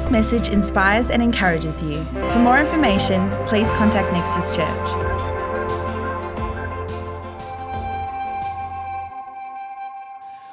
this message inspires and encourages you. For more information, please contact Nexus Church.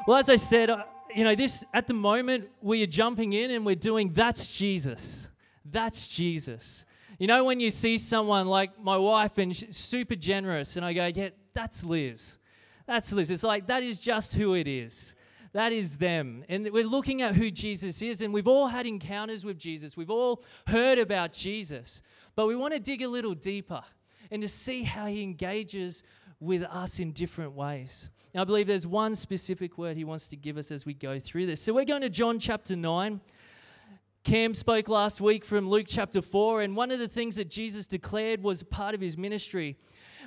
Well, as I said, this at the moment we are jumping in and we're doing That's Jesus. That's Jesus. You know, when you see someone like my wife and she's super generous and I go, yeah, that's Liz. That's Liz. It's like that is just who it is. That is them. And we're looking at who Jesus is, and we've all had encounters with Jesus. We've all heard about Jesus. But we want to dig a little deeper and to see how he engages with us in different ways. And I believe there's one specific word he wants to give us as we go through this. So we're going to John chapter 9. Cam spoke last week from Luke chapter 4, and one of the things that Jesus declared was part of his ministry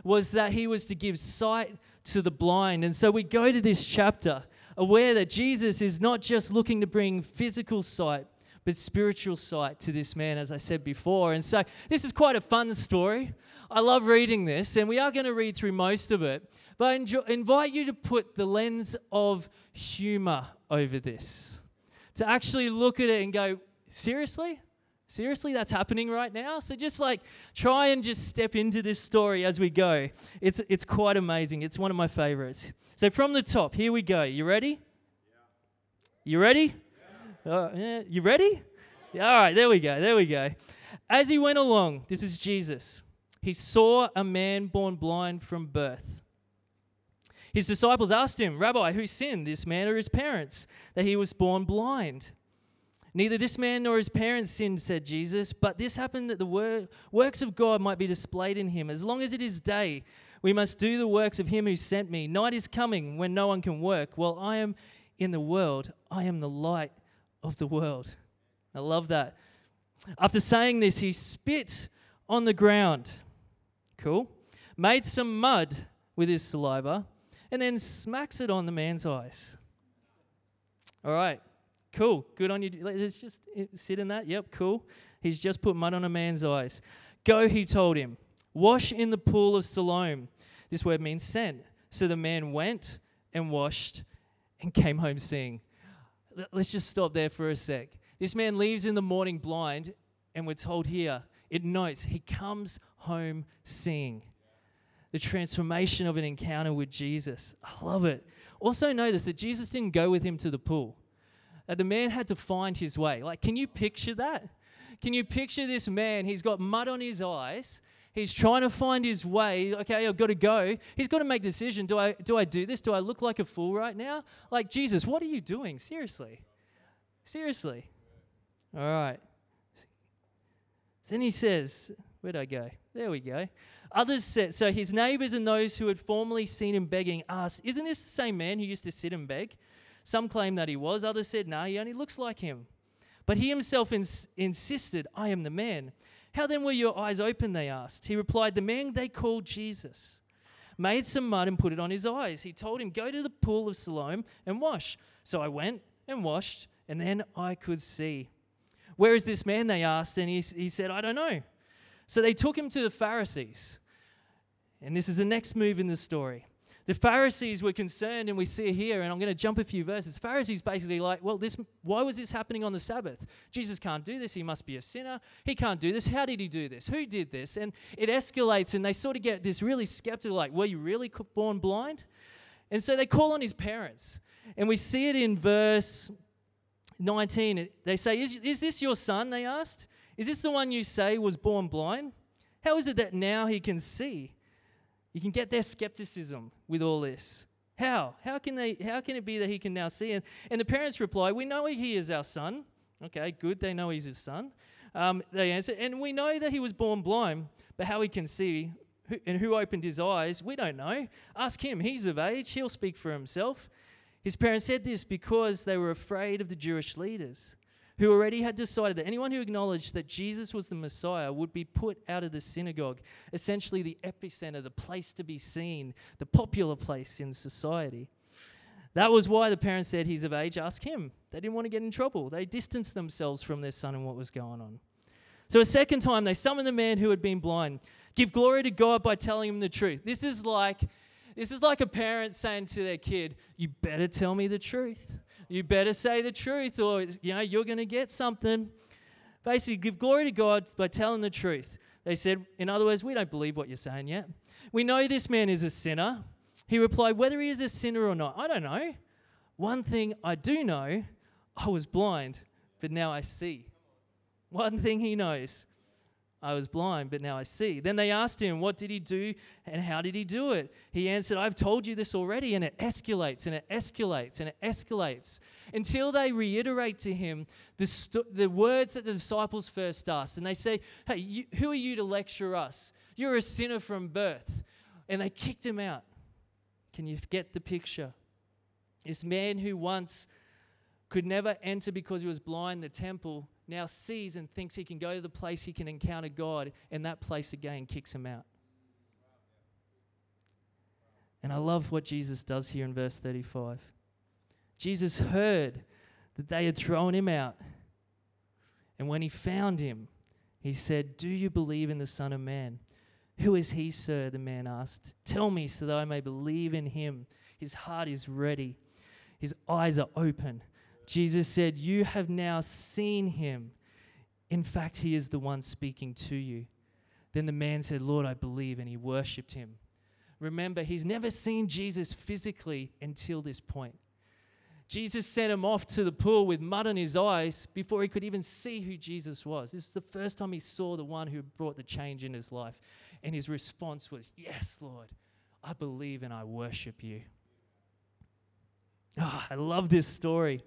was that he was to give sight to the blind. And so we go to this chapter aware that Jesus is not just looking to bring physical sight, but spiritual sight to this man, as I said before. And so this is quite a fun story. I love reading this, and we are going to read through most of it. But I invite you to put the lens of humor over this, to actually look at it and go, seriously? Seriously, that's happening right now? So just try and just step into this story as we go. It's quite amazing. It's one of my favorites. So from the top, here we go. You ready? Yeah. You ready? Yeah. You ready? Yeah. All right, there we go. As he went along, this is Jesus. He saw a man born blind from birth. His disciples asked him, Rabbi, who sinned, this man or his parents, that he was born blind? Neither this man nor his parents sinned, said Jesus, but this happened that the works of God might be displayed in him. As long as it is day, we must do the works of him who sent me. Night is coming when no one can work. While I am in the world, I am the light of the world. I love that. After saying this, he spit on the ground. Cool. Made some mud with his saliva and then smacks it on the man's eyes. All right. Cool. Good on you. Let's just sit in that. Yep, cool. He's just put mud on a man's eyes. Go, he told him. Wash in the pool of Siloam. This word means sent. So the man went and washed and came home seeing. Let's just stop there for a sec. This man leaves in the morning blind, and we're told here, it notes he comes home seeing. The transformation of an encounter with Jesus. I love it. Also notice that Jesus didn't go with him to the pool. That the man had to find his way. Can you picture that? Can you picture this man? He's got mud on his eyes. He's trying to find his way. Okay, I've got to go. He's got to make a decision. Do I do this? Do I look like a fool right now? Jesus, what are you doing? Seriously. All right. Then he says, where'd I go? There we go. Others said, so his neighbors and those who had formerly seen him begging asked, isn't this the same man who used to sit and beg? Some claimed that he was. Others said, no, he only looks like him. But he himself insisted, I am the man. How then were your eyes open, they asked. He replied, the man they called Jesus made some mud and put it on his eyes. He told him, go to the pool of Siloam and wash. So I went and washed, and then I could see. Where is this man, they asked, and he said, I don't know. So they took him to the Pharisees. And this is the next move in the story. The Pharisees were concerned, and we see here, and I'm going to jump a few verses. Pharisees basically why was this happening on the Sabbath? Jesus can't do this. He must be a sinner. He can't do this. How did he do this? Who did this? And it escalates, and they sort of get this really skeptical, were you really born blind? And so they call on his parents. And we see it in verse 19. They say, is this your son? They asked. Is this the one you say was born blind? How is it that now he can see? You can get their skepticism with all this. How can it be that he can now see? And the parents reply, we know he is our son. Okay, good, they know he's his son. They answer, and we know that he was born blind, but how he can see and who opened his eyes, we don't know. Ask him, he's of age, he'll speak for himself. His parents said this because they were afraid of the Jewish leaders who already had decided that anyone who acknowledged that Jesus was the Messiah would be put out of the synagogue, essentially the epicenter, the place to be seen, the popular place in society. That was why the parents said, he's of age, ask him. They didn't want to get in trouble. They distanced themselves from their son and what was going on. So a second time, they summoned the man who had been blind. Give glory to God by telling him the truth. This is like a parent saying to their kid, you better tell me the truth. You better say the truth or, you're going to get something. Basically, give glory to God by telling the truth. They said, in other words, we don't believe what you're saying yet. We know this man is a sinner. He replied, whether he is a sinner or not, I don't know. One thing I do know, I was blind, but now I see. One thing he knows, I was blind, but now I see. Then they asked him, what did he do and how did he do it? He answered, I've told you this already, and it escalates and it escalates and it escalates until they reiterate to him the words that the disciples first asked. And they say, hey, who are you to lecture us? You're a sinner from birth. And they kicked him out. Can you get the picture? This man who once could never enter because he was blind the temple now sees and thinks he can go to the place he can encounter God, and that place again kicks him out. And I love what Jesus does here in verse 35. Jesus heard that they had thrown him out, and when he found him, he said, do you believe in the Son of Man? Who is he, sir? The man asked. Tell me so that I may believe in him. His heart is ready. His eyes are open. Jesus said, you have now seen him. In fact, he is the one speaking to you. Then the man said, Lord, I believe, and he worshipped him. Remember, he's never seen Jesus physically until this point. Jesus sent him off to the pool with mud on his eyes before he could even see who Jesus was. This is the first time he saw the one who brought the change in his life. And his response was, yes, Lord, I believe and I worship you. Oh, I love this story.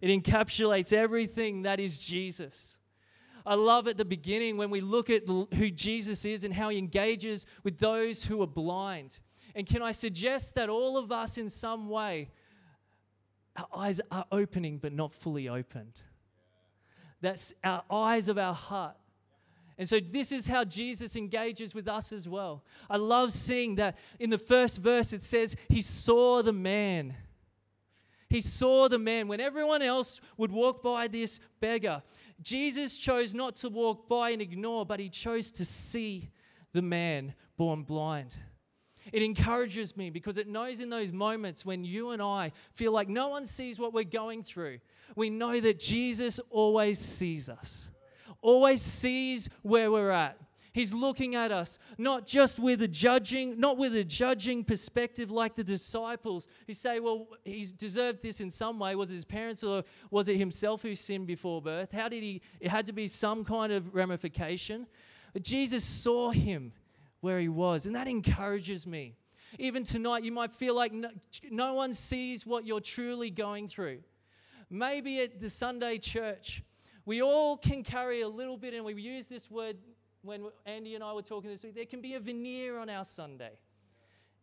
It encapsulates everything that is Jesus. I love at the beginning when we look at who Jesus is and how he engages with those who are blind. And can I suggest that all of us in some way, our eyes are opening but not fully opened. That's our eyes of our heart. And so this is how Jesus engages with us as well. I love seeing that in the first verse it says, he saw the man. He saw the man. When everyone else would walk by this beggar, Jesus chose not to walk by and ignore, but he chose to see the man born blind. It encourages me because it knows in those moments when you and I feel like no one sees what we're going through, we know that Jesus always sees us, always sees where we're at. He's looking at us, not just with a judging, not with a judging perspective like the disciples who say, well, he's deserved this in some way. Was it his parents or was it himself who sinned before birth? How did he, it had to be some kind of ramification. But Jesus saw him where he was, and that encourages me. Even tonight, you might feel like no one sees what you're truly going through. Maybe at the Sunday church, we all can carry a little bit, and we use this word when Andy and I were talking this week, there can be a veneer on our Sunday.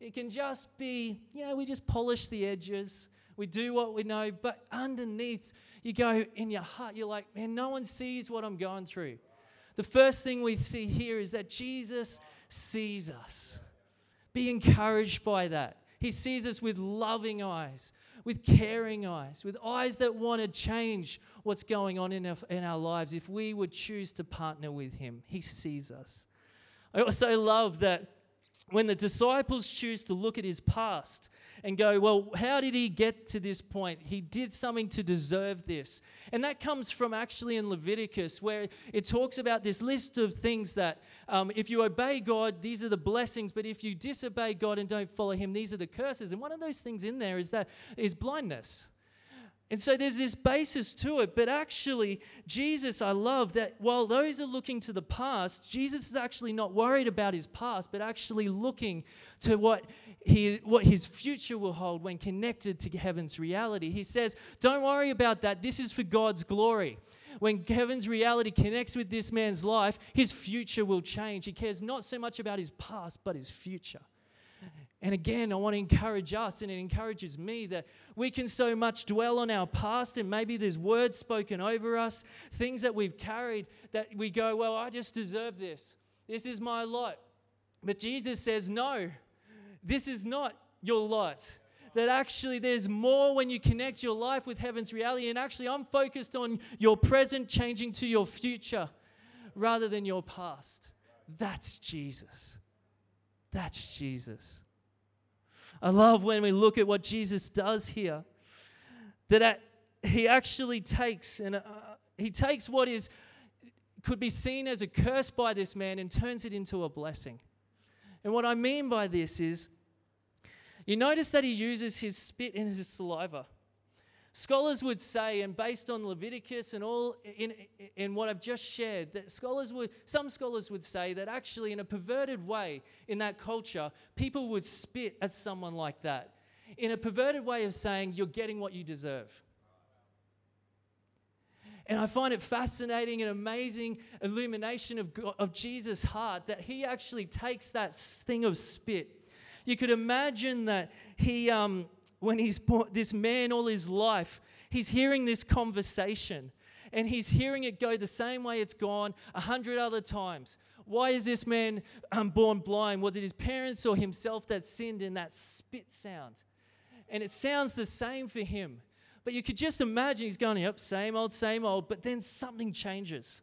It can just be, you know, we just polish the edges. We do what we know. But underneath, you go in your heart, you're like, man, no one sees what I'm going through. The first thing we see here is that Jesus sees us. Be encouraged by that. He sees us with loving eyes, with caring eyes, with eyes that want to change what's going on in our lives if we would choose to partner with him. He sees us. I also love that when the disciples choose to look at his past and go, well, how did he get to this point? He did something to deserve this. And that comes from actually in Leviticus where it talks about this list of things that if you obey God, these are the blessings, but if you disobey God and don't follow him, these are the curses. And one of those things in there is blindness. And so there's this basis to it, but actually Jesus, I love that while those are looking to the past, Jesus is actually not worried about his past, but actually looking to what his future will hold when connected to heaven's reality. He says, don't worry about that. This is for God's glory. When heaven's reality connects with this man's life, his future will change. He cares not so much about his past, but his future. And again, I want to encourage us, and it encourages me that we can so much dwell on our past, and maybe there's words spoken over us, things that we've carried that we go, well, I just deserve this. This is my lot. But Jesus says, no, this is not your lot. That actually there's more when you connect your life with heaven's reality. And actually, I'm focused on your present changing to your future rather than your past. That's Jesus. That's Jesus. I love when we look at what Jesus does here, that he actually takes what is could be seen as a curse by this man and turns it into a blessing. And what I mean by this is, you notice that he uses his spit and his saliva. Scholars would say, and based on Leviticus and all in what I've just shared, that some scholars would say that actually in a perverted way in that culture, people would spit at someone like that. In a perverted way of saying, you're getting what you deserve. And I find it fascinating and amazing illumination of Jesus' heart that he actually takes that thing of spit. You could imagine that he, when he's this man all his life, he's hearing this conversation and he's hearing it go the same way it's gone 100 other times. Why is this man born blind? Was it his parents or himself that sinned in that spit sound? And it sounds the same for him. But you could just imagine he's going, yep, same old, but then something changes.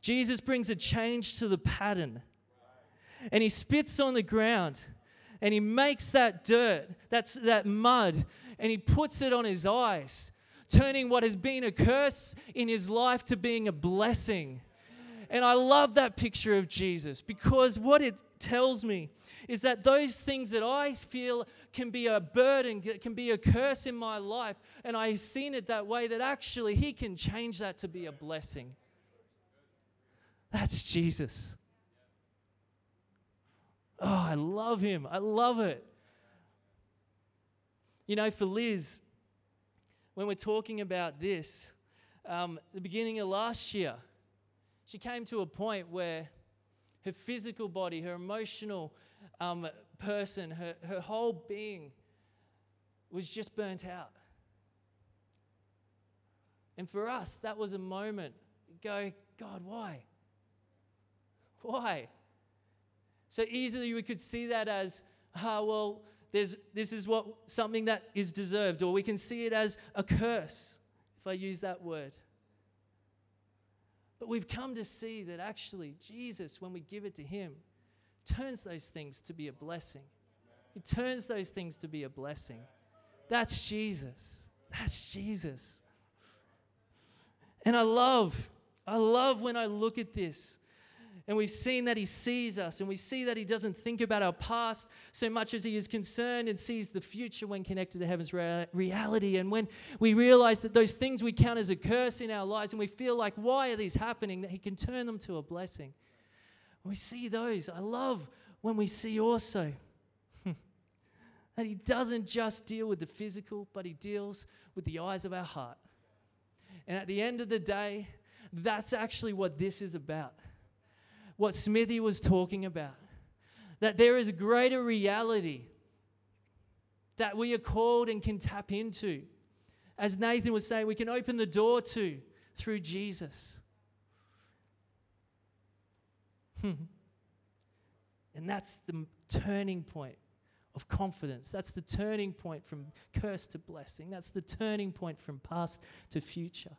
Jesus brings a change to the pattern. And he spits on the ground and he makes that dirt, that mud, and he puts it on his eyes, turning what has been a curse in his life to being a blessing. And I love that picture of Jesus because what it tells me is that those things that I feel can be a burden, can be a curse in my life, and I've seen it that way, that actually he can change that to be a blessing. That's Jesus. Oh, I love him. I love it. You know, for Liz, when we're talking about this, the beginning of last year, she came to a point where her physical body, her emotional person, her whole being was just burnt out. And for us, that was a moment. Go, God, why? Why? So easily we could see that as, this is something that is deserved, or we can see it as a curse, if I use that word. But we've come to see that actually Jesus, when we give it to him, turns those things to be a blessing. He turns those things to be a blessing. That's Jesus. That's Jesus. And I love when I look at this and we've seen that he sees us and we see that he doesn't think about our past so much as he is concerned and sees the future when connected to heaven's reality. And when we realize that those things we count as a curse in our lives and we feel like, why are these happening? That he can turn them to a blessing. We see those. I love when we see also that he doesn't just deal with the physical, but he deals with the eyes of our heart. And at the end of the day, that's actually what this is about. What Smithy was talking about. That there is a greater reality that we are called and can tap into. As Nathan was saying, we can open the door to through Jesus. And that's the turning point of confidence. That's the turning point from curse to blessing. That's the turning point from past to future.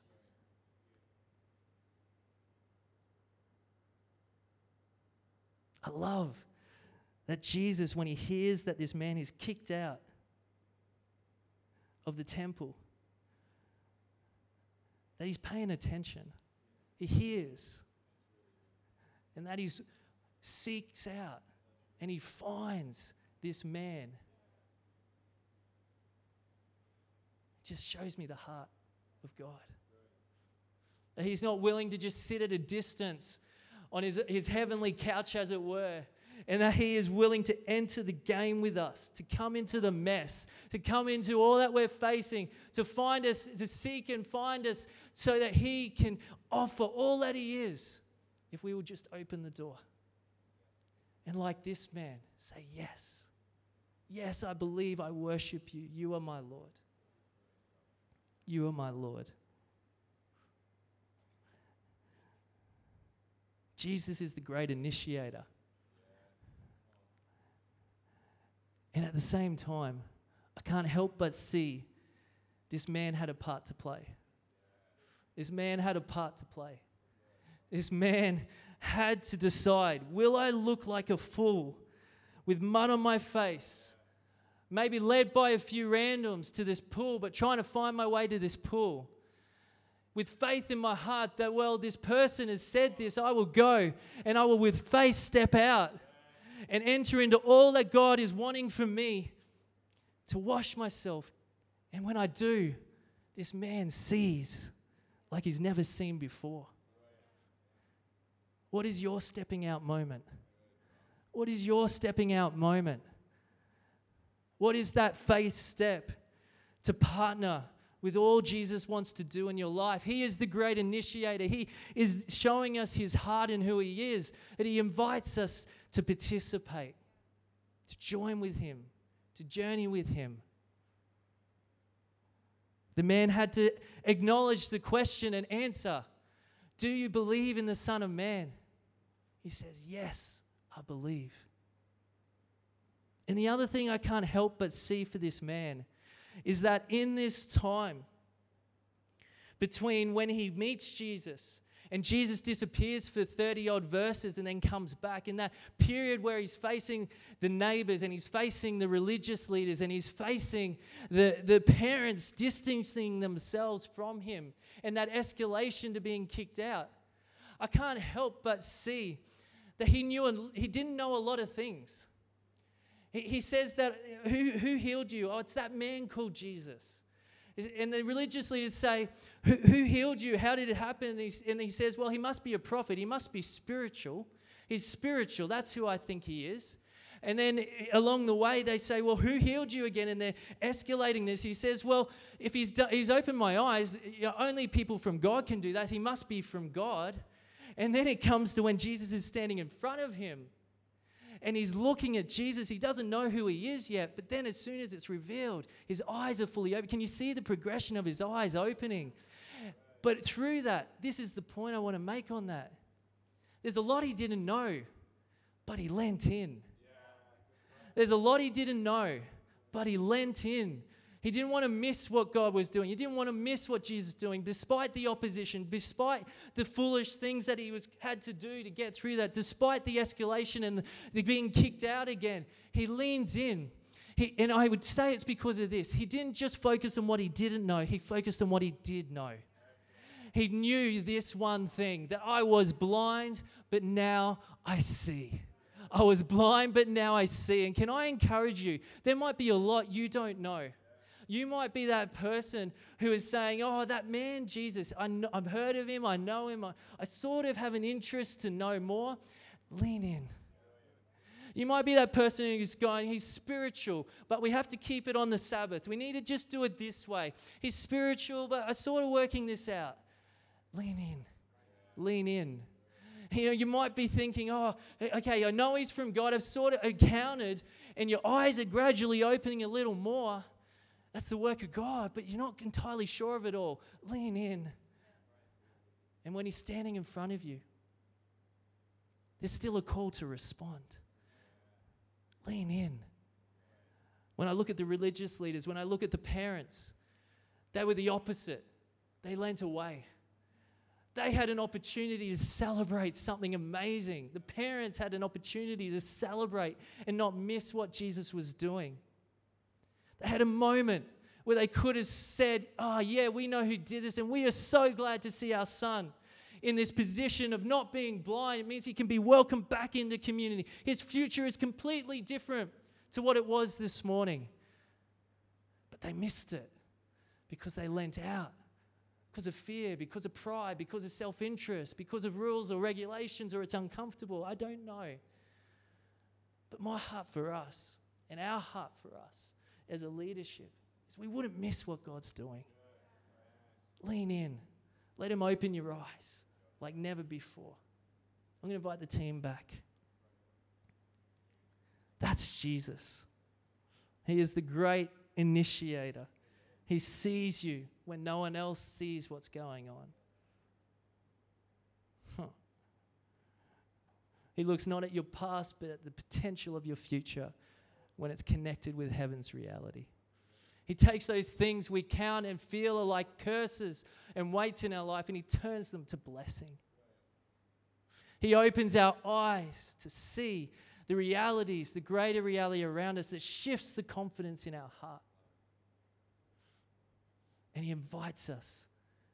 I love that Jesus, when he hears that this man is kicked out of the temple, that he's paying attention. He hears. And that he seeks out and he finds this man. It just shows me the heart of God. That he's not willing to just sit at a distance on his heavenly couch, as it were, and that he is willing to enter the game with us, to come into the mess, to come into all that we're facing, to find us, to seek and find us so that he can offer all that he is. If we will just open the door and like this man, say, yes. Yes, I believe, I worship you. You are my Lord. You are my Lord. Jesus is the great initiator. And at the same time, I can't help but see this man had a part to play. This man had a part to play. This man had to decide, will I look like a fool with mud on my face, maybe led by a few randoms to this pool, but trying to find my way to this pool? with faith in my heart that, well, this person has said this, I will go and I will with faith step out and enter into all that God is wanting from me to wash myself. And when I do, this man sees like he's never seen before. What is your stepping out moment? What is your stepping out moment? What is that faith step to partner with all Jesus wants to do in your life? He is the great initiator. He is showing us his heart and who he is, and he invites us to participate, to join with him, to journey with him. The man had to acknowledge the question and answer. Do you believe in the Son of Man? He says, yes, I believe. And the other thing I can't help but see for this man is that in this time between when he meets Jesus and Jesus disappears for 30-odd verses and then comes back, in that period where he's facing the neighbors and he's facing the religious leaders and he's facing the parents distancing themselves from him and that escalation to being kicked out, I can't help but see that he knew and he didn't know a lot of things. He says that, who healed you? Oh, it's that man called Jesus. And the religious leaders say, who healed you? How did it happen? And he says, well, he must be a prophet. He must be spiritual. He's spiritual. That's who I think he is. And then along the way, they say, well, who healed you again? And they're escalating this. He says, well, if he's opened my eyes, only people from God can do that. He must be from God. And then it comes to when Jesus is standing in front of him. And he's looking at Jesus. He doesn't know who he is yet. But then as soon as it's revealed, his eyes are fully open. Can you see the progression of his eyes opening? But through that, this is the point I want to make on that. There's a lot he didn't know, but he lent in. There's a lot he didn't know, but he lent in. He didn't want to miss what God was doing. He didn't want to miss what Jesus was doing, despite the opposition, despite the foolish things that he had to do to get through that, despite the escalation and the being kicked out again. He leans in. And I would say it's because of this. He didn't just focus on what he didn't know. He focused on what he did know. He knew this one thing, that I was blind, but now I see. I was blind, but now I see. And can I encourage you? There might be a lot you don't know. You might be that person who is saying, oh, that man, Jesus, I've heard of him, I know him, I sort of have an interest to know more. Lean in. You might be that person who's going, he's spiritual, but we have to keep it on the Sabbath. We need to just do it this way. He's spiritual, but I'm sort of working this out. Lean in. Lean in. You know, you might be thinking, oh, okay, I know he's from God. I've sort of encountered, and your eyes are gradually opening a little more. That's the work of God, but you're not entirely sure of it all. Lean in. And when he's standing in front of you, there's still a call to respond. Lean in. When I look at the religious leaders, when I look at the parents, they were the opposite. They leant away. They had an opportunity to celebrate something amazing. The parents had an opportunity to celebrate and not miss what Jesus was doing. They had a moment where they could have said, oh, yeah, we know who did this, and we are so glad to see our son in this position of not being blind. It means he can be welcomed back into community. His future is completely different to what it was this morning. But they missed it because they lent out, because of fear, because of pride, because of self-interest, because of rules or regulations, or it's uncomfortable. I don't know. But my heart for us and our heart for us as a leadership, is we wouldn't miss what God's doing. Lean in. Let him open your eyes like never before. I'm going to invite the team back. That's Jesus. He is the great initiator. He sees you when no one else sees what's going on. He looks not at your past, but at the potential of your future, when it's connected with heaven's reality. He takes those things we count and feel are like curses and weights in our life, and he turns them to blessing. He opens our eyes to see the realities, the greater reality around us that shifts the confidence in our heart. And he invites us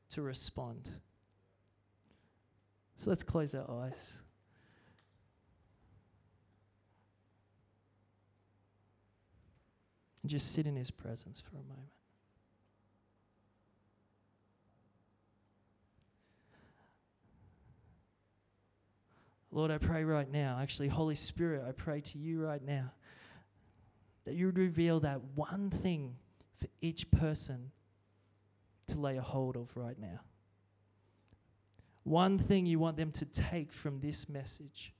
to respond. So let's close our eyes. And just sit in his presence for a moment. Lord, I pray right now, actually, Holy Spirit, I pray to you right now that you would reveal that one thing for each person to lay a hold of right now. One thing you want them to take from this message.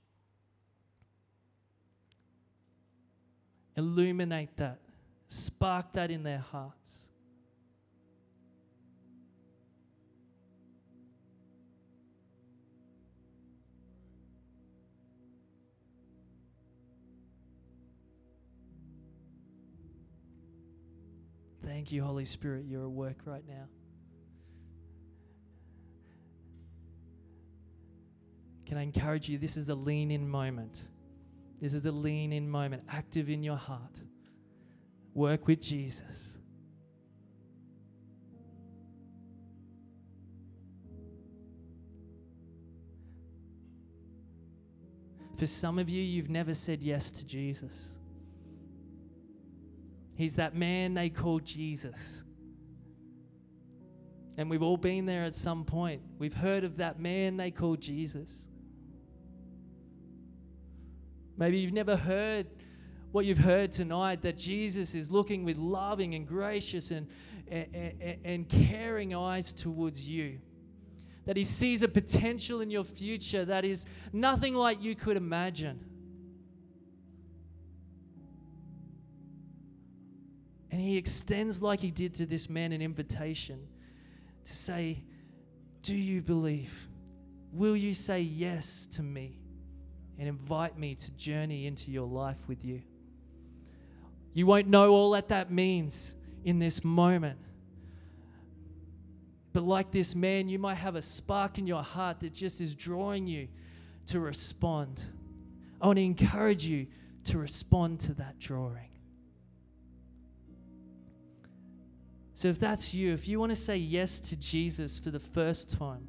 Illuminate that. Spark that in their hearts. Thank you, Holy Spirit, you're at work right now. Can I encourage you? This is a lean-in moment. This is a lean-in moment, active in your heart. Work with Jesus. For some of you, you've never said yes to Jesus. He's that man they call Jesus. And we've all been there at some point. We've heard of that man they call Jesus. Maybe you've never heard what you've heard tonight, that Jesus is looking with loving and gracious and caring eyes towards you. That he sees a potential in your future that is nothing like you could imagine. And he extends, like he did to this man, an invitation to say, do you believe? Will you say yes to me and invite me to journey into your life with you? You won't know all that that means in this moment. But like this man, you might have a spark in your heart that just is drawing you to respond. I want to encourage you to respond to that drawing. So if that's you, if you want to say yes to Jesus for the first time,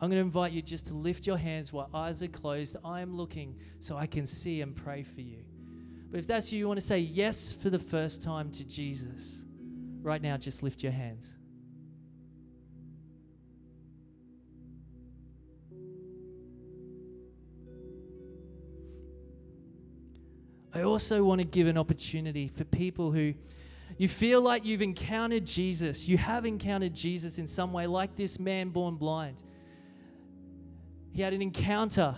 I'm going to invite you just to lift your hands while eyes are closed. I am looking so I can see and pray for you. But if that's you, you want to say yes for the first time to Jesus, right now just lift your hands. I also want to give an opportunity for people who you feel like you've encountered Jesus. You have encountered Jesus in some way, like this man born blind. He had an encounter.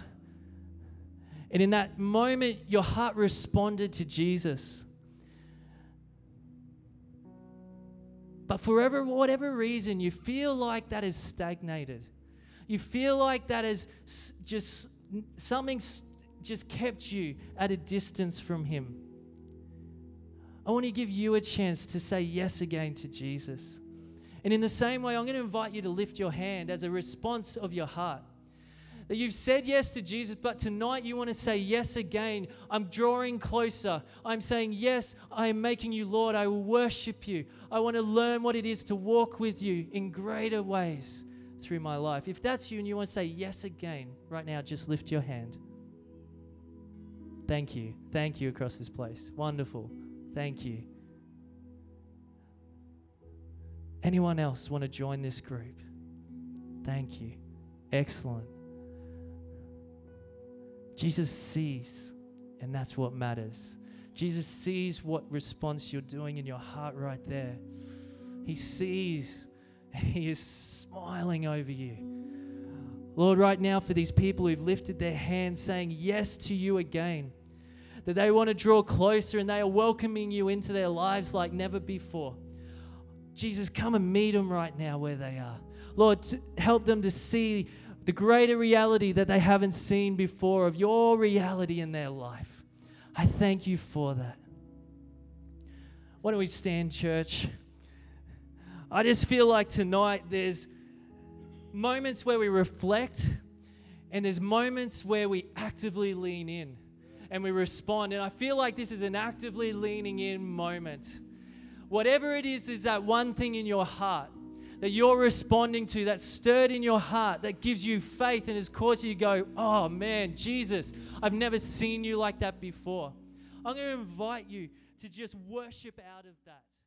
And in that moment, your heart responded to Jesus. But for whatever reason, you feel like that has stagnated. You feel like that has just, something just kept you at a distance from him. I want to give you a chance to say yes again to Jesus. And in the same way, I'm going to invite you to lift your hand as a response of your heart. That you've said yes to Jesus, but tonight you want to say yes again. I'm drawing closer. I'm saying yes, I am making you Lord. I will worship you. I want to learn what it is to walk with you in greater ways through my life. If that's you and you want to say yes again, right now, just lift your hand. Thank you. Thank you across this place. Wonderful. Thank you. Anyone else want to join this group? Thank you. Excellent. Jesus sees, and that's what matters. Jesus sees what response you're doing in your heart right there. He sees, and he is smiling over you. Lord, right now for these people who've lifted their hands saying yes to you again, that they want to draw closer and they are welcoming you into their lives like never before. Jesus, come and meet them right now where they are. Lord, help them to see the greater reality that they haven't seen before of your reality in their life. I thank you for that. Why don't we stand, church? I just feel like tonight there's moments where we reflect and there's moments where we actively lean in. And we respond. And I feel like this is an actively leaning in moment. Whatever it is that one thing in your heart that you're responding to, that's stirred in your heart, that gives you faith and has caused you to go, oh man, Jesus, I've never seen you like that before. I'm going to invite you to just worship out of that.